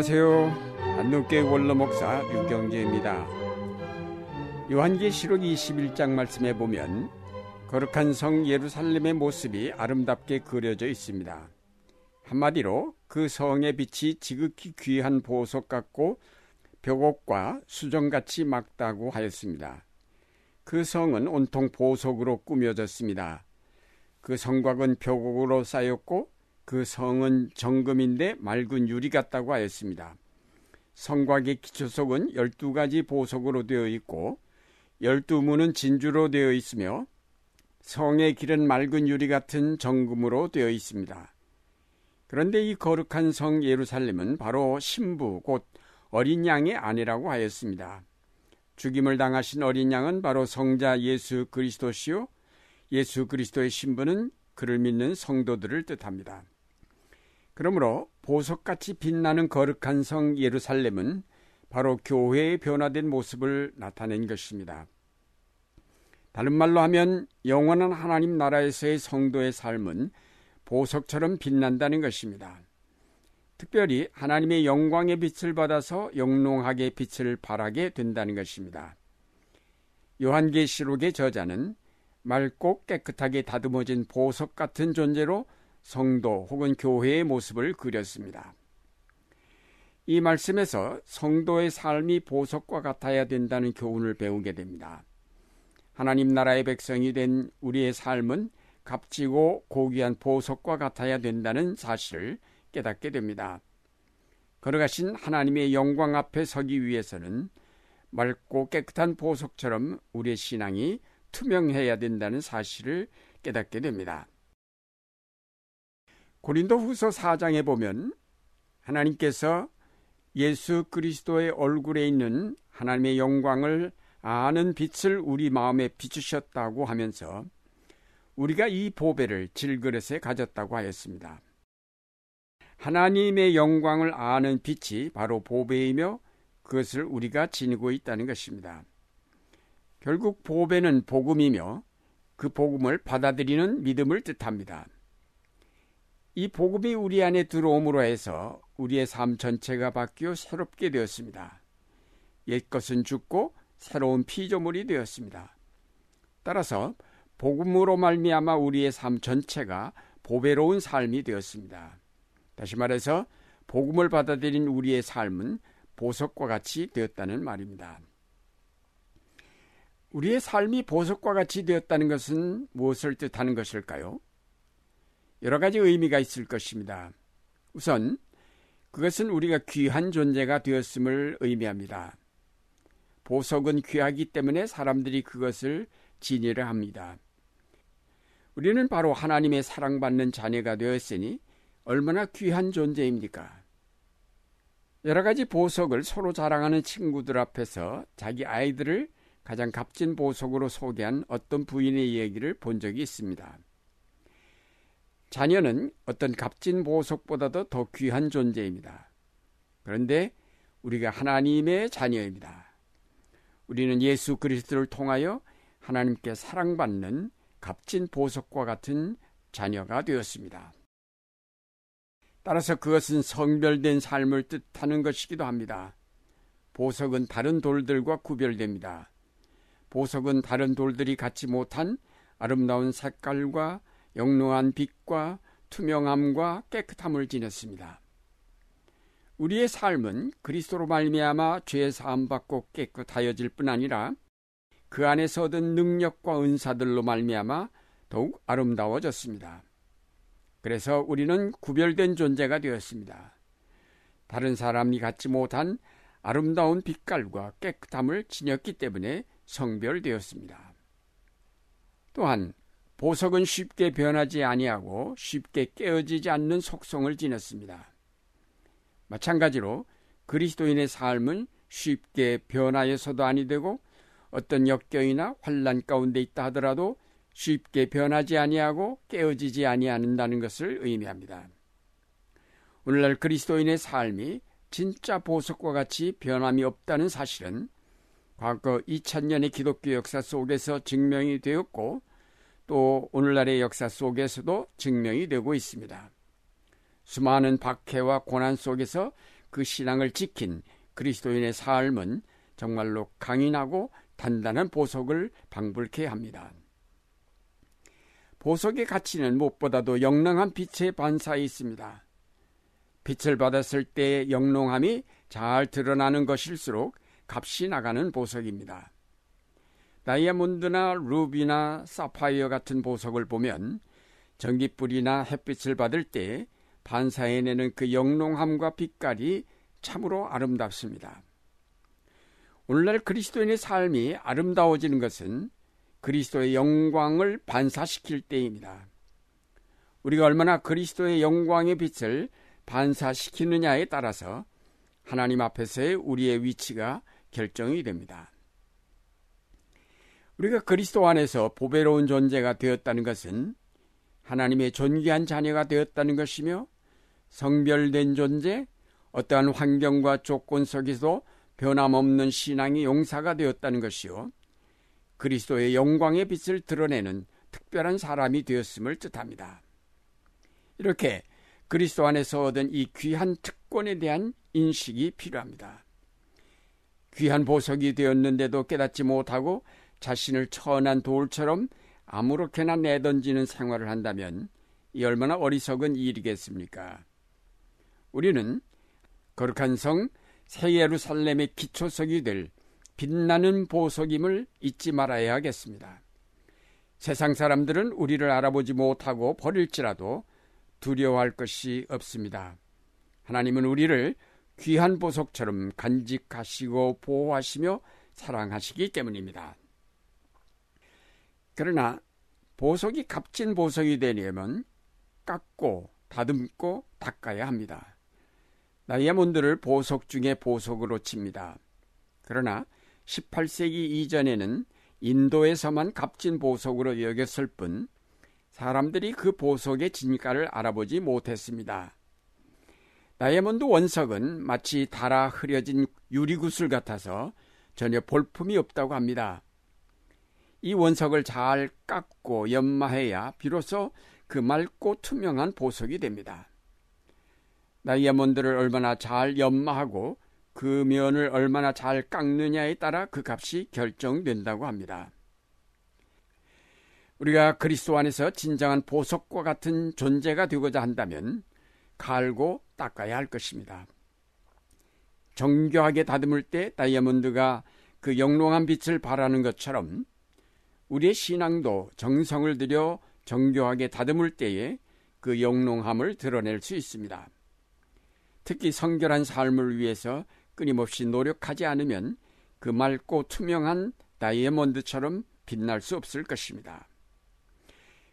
안녕하세요. 안동교회 원로목사 유경재입니다. 요한계시록 21장 말씀에 보면 거룩한 성 예루살렘의 모습이 아름답게 그려져 있습니다. 한마디로 그 성의 빛이 지극히 귀한 보석 같고 벽옥과 수정같이 맑다고 하였습니다. 그 성은 온통 보석으로 꾸며졌습니다. 그 성곽은 벽옥으로 쌓였고 그 성은 정금인데 맑은 유리 같다고 하였습니다. 성곽의 기초석은 12가지 보석으로 되어 있고 12문은 진주로 되어 있으며 성의 길은 맑은 유리 같은 정금으로 되어 있습니다. 그런데 이 거룩한 성 예루살렘은 바로 신부 곧 어린 양의 아내라고 하였습니다. 죽임을 당하신 어린 양은 바로 성자 예수 그리스도시요 예수 그리스도의 신부는 그를 믿는 성도들을 뜻합니다. 그러므로 보석같이 빛나는 거룩한 성 예루살렘은 바로 교회의 변화된 모습을 나타낸 것입니다. 다른 말로 하면 영원한 하나님 나라에서의 성도의 삶은 보석처럼 빛난다는 것입니다. 특별히 하나님의 영광의 빛을 받아서 영롱하게 빛을 발하게 된다는 것입니다. 요한계시록의 저자는 맑고 깨끗하게 다듬어진 보석 같은 존재로 성도 혹은 교회의 모습을 그렸습니다. 이 말씀에서 성도의 삶이 보석과 같아야 된다는 교훈을 배우게 됩니다. 하나님 나라의 백성이 된 우리의 삶은 값지고 고귀한 보석과 같아야 된다는 사실을 깨닫게 됩니다. 걸어가신 하나님의 영광 앞에 서기 위해서는 맑고 깨끗한 보석처럼 우리의 신앙이 투명해야 된다는 사실을 깨닫게 됩니다. 고린도 후서 4장에 보면 하나님께서 예수 그리스도의 얼굴에 있는 하나님의 영광을 아는 빛을 우리 마음에 비추셨다고 하면서 우리가 이 보배를 질그릇에 가졌다고 하였습니다. 하나님의 영광을 아는 빛이 바로 보배이며 그것을 우리가 지니고 있다는 것입니다. 결국 보배는 복음이며 그 복음을 받아들이는 믿음을 뜻합니다. 이 복음이 우리 안에 들어옴으로 해서 우리의 삶 전체가 바뀌어 새롭게 되었습니다. 옛것은 죽고 새로운 피조물이 되었습니다. 따라서 복음으로 말미암아 우리의 삶 전체가 보배로운 삶이 되었습니다. 다시 말해서 복음을 받아들인 우리의 삶은 보석과 같이 되었다는 말입니다. 우리의 삶이 보석과 같이 되었다는 것은 무엇을 뜻하는 것일까요? 여러 가지 의미가 있을 것입니다. 우선 그것은 우리가 귀한 존재가 되었음을 의미합니다. 보석은 귀하기 때문에 사람들이 그것을 지니려 합니다. 우리는 바로 하나님의 사랑받는 자녀가 되었으니 얼마나 귀한 존재입니까? 여러 가지 보석을 서로 자랑하는 친구들 앞에서 자기 아이들을 가장 값진 보석으로 소개한 어떤 부인의 이야기를 본 적이 있습니다. 자녀는 어떤 값진 보석보다도 더 귀한 존재입니다. 그런데 우리가 하나님의 자녀입니다. 우리는 예수 그리스도를 통하여 하나님께 사랑받는 값진 보석과 같은 자녀가 되었습니다. 따라서 그것은 성별된 삶을 뜻하는 것이기도 합니다. 보석은 다른 돌들과 구별됩니다. 보석은 다른 돌들이 갖지 못한 아름다운 색깔과 영롱한 빛과 투명함과 깨끗함을 지녔습니다. 우리의 삶은 그리스도로 말미암아 죄 사함받고 깨끗하여질 뿐 아니라 그 안에서 얻은 능력과 은사들로 말미암아 더욱 아름다워졌습니다. 그래서 우리는 구별된 존재가 되었습니다. 다른 사람이 갖지 못한 아름다운 빛깔과 깨끗함을 지녔기 때문에 성별되었습니다. 또한 보석은 쉽게 변하지 아니하고 쉽게 깨어지지 않는 속성을 지녔습니다. 마찬가지로 그리스도인의 삶은 쉽게 변하여서도 아니 되고 어떤 역경이나 환난 가운데 있다 하더라도 쉽게 변하지 아니하고 깨어지지 아니한다는 것을 의미합니다. 오늘날 그리스도인의 삶이 진짜 보석과 같이 변함이 없다는 사실은 과거 2000년의 기독교 역사 속에서 증명이 되었고 또 오늘날의 역사 속에서도 증명이 되고 있습니다. 수많은 박해와 고난 속에서 그 신앙을 지킨 그리스도인의 삶은 정말로 강인하고 단단한 보석을 방불케 합니다. 보석의 가치는 무엇보다도 영롱한 빛에 반사해 있습니다. 빛을 받았을 때의 영롱함이 잘 드러나는 것일수록 값이 나가는 보석입니다. 다이아몬드나 루비나 사파이어 같은 보석을 보면 전기불이나 햇빛을 받을 때 반사해내는 그 영롱함과 빛깔이 참으로 아름답습니다. 오늘날 그리스도인의 삶이 아름다워지는 것은 그리스도의 영광을 반사시킬 때입니다. 우리가 얼마나 그리스도의 영광의 빛을 반사시키느냐에 따라서 하나님 앞에서의 우리의 위치가 결정이 됩니다. 우리가 그리스도 안에서 보배로운 존재가 되었다는 것은 하나님의 존귀한 자녀가 되었다는 것이며, 성별된 존재, 어떠한 환경과 조건 속에서도 변함없는 신앙의 용사가 되었다는 것이요, 그리스도의 영광의 빛을 드러내는 특별한 사람이 되었음을 뜻합니다. 이렇게 그리스도 안에서 얻은 이 귀한 특권에 대한 인식이 필요합니다. 귀한 보석이 되었는데도 깨닫지 못하고 자신을 천한 돌처럼 아무렇게나 내던지는 생활을 한다면 이 얼마나 어리석은 일이겠습니까? 우리는 거룩한 성 새 예루살렘의 기초석이 될 빛나는 보석임을 잊지 말아야 하겠습니다. 세상 사람들은 우리를 알아보지 못하고 버릴지라도 두려워할 것이 없습니다. 하나님은 우리를 귀한 보석처럼 간직하시고 보호하시며 사랑하시기 때문입니다. 그러나 보석이 값진 보석이 되려면 깎고 다듬고 닦아야 합니다. 다이아몬드를 보석 중에 보석으로 칩니다. 그러나 18세기 이전에는 인도에서만 값진 보석으로 여겼을 뿐 사람들이 그 보석의 진가를 알아보지 못했습니다. 다이아몬드 원석은 마치 닳아 흐려진 유리구슬 같아서 전혀 볼품이 없다고 합니다. 이 원석을 잘 깎고 연마해야 비로소 그 맑고 투명한 보석이 됩니다. 다이아몬드를 얼마나 잘 연마하고 그 면을 얼마나 잘 깎느냐에 따라 그 값이 결정된다고 합니다. 우리가 그리스도 안에서 진정한 보석과 같은 존재가 되고자 한다면 갈고 닦아야 할 것입니다. 정교하게 다듬을 때 다이아몬드가 그 영롱한 빛을 발하는 것처럼 우리의 신앙도 정성을 들여 정교하게 다듬을 때에 그 영롱함을 드러낼 수 있습니다. 특히 성결한 삶을 위해서 끊임없이 노력하지 않으면 그 맑고 투명한 다이아몬드처럼 빛날 수 없을 것입니다.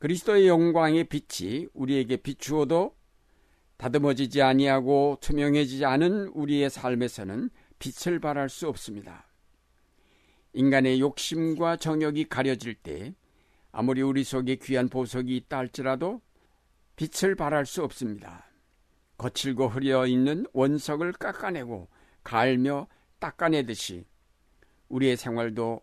그리스도의 영광의 빛이 우리에게 비추어도 다듬어지지 아니하고 투명해지지 않은 우리의 삶에서는 빛을 발할 수 없습니다. 인간의 욕심과 정욕이 가려질 때 아무리 우리 속에 귀한 보석이 있다 할지라도 빛을 발할 수 없습니다. 거칠고 흐려있는 원석을 깎아내고 갈며 닦아내듯이 우리의 생활도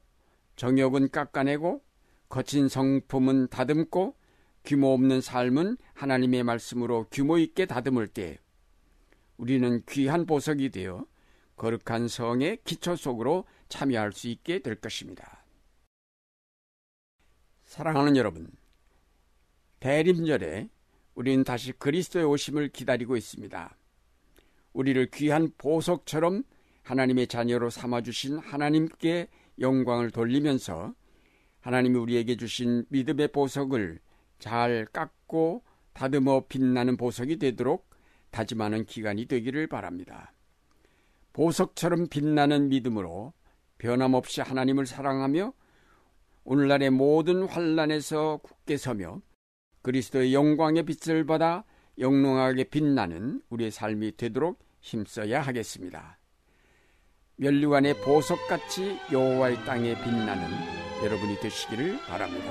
정욕은 깎아내고 거친 성품은 다듬고 규모 없는 삶은 하나님의 말씀으로 규모 있게 다듬을 때 우리는 귀한 보석이 되어 거룩한 성의 기초 속으로 참여할 수 있게 될 것입니다. 사랑하는 여러분, 대림절에 우리는 다시 그리스도의 오심을 기다리고 있습니다. 우리를 귀한 보석처럼 하나님의 자녀로 삼아주신 하나님께 영광을 돌리면서 하나님이 우리에게 주신 믿음의 보석을 잘 깎고 다듬어 빛나는 보석이 되도록 다짐하는 기간이 되기를 바랍니다. 보석처럼 빛나는 믿음으로 변함없이 하나님을 사랑하며 오늘날의 모든 환난에서 굳게 서며 그리스도의 영광의 빛을 받아 영롱하게 빛나는 우리의 삶이 되도록 힘써야 하겠습니다. 면류관의 보석같이 여호와의 땅에 빛나는 여러분이 되시기를 바랍니다.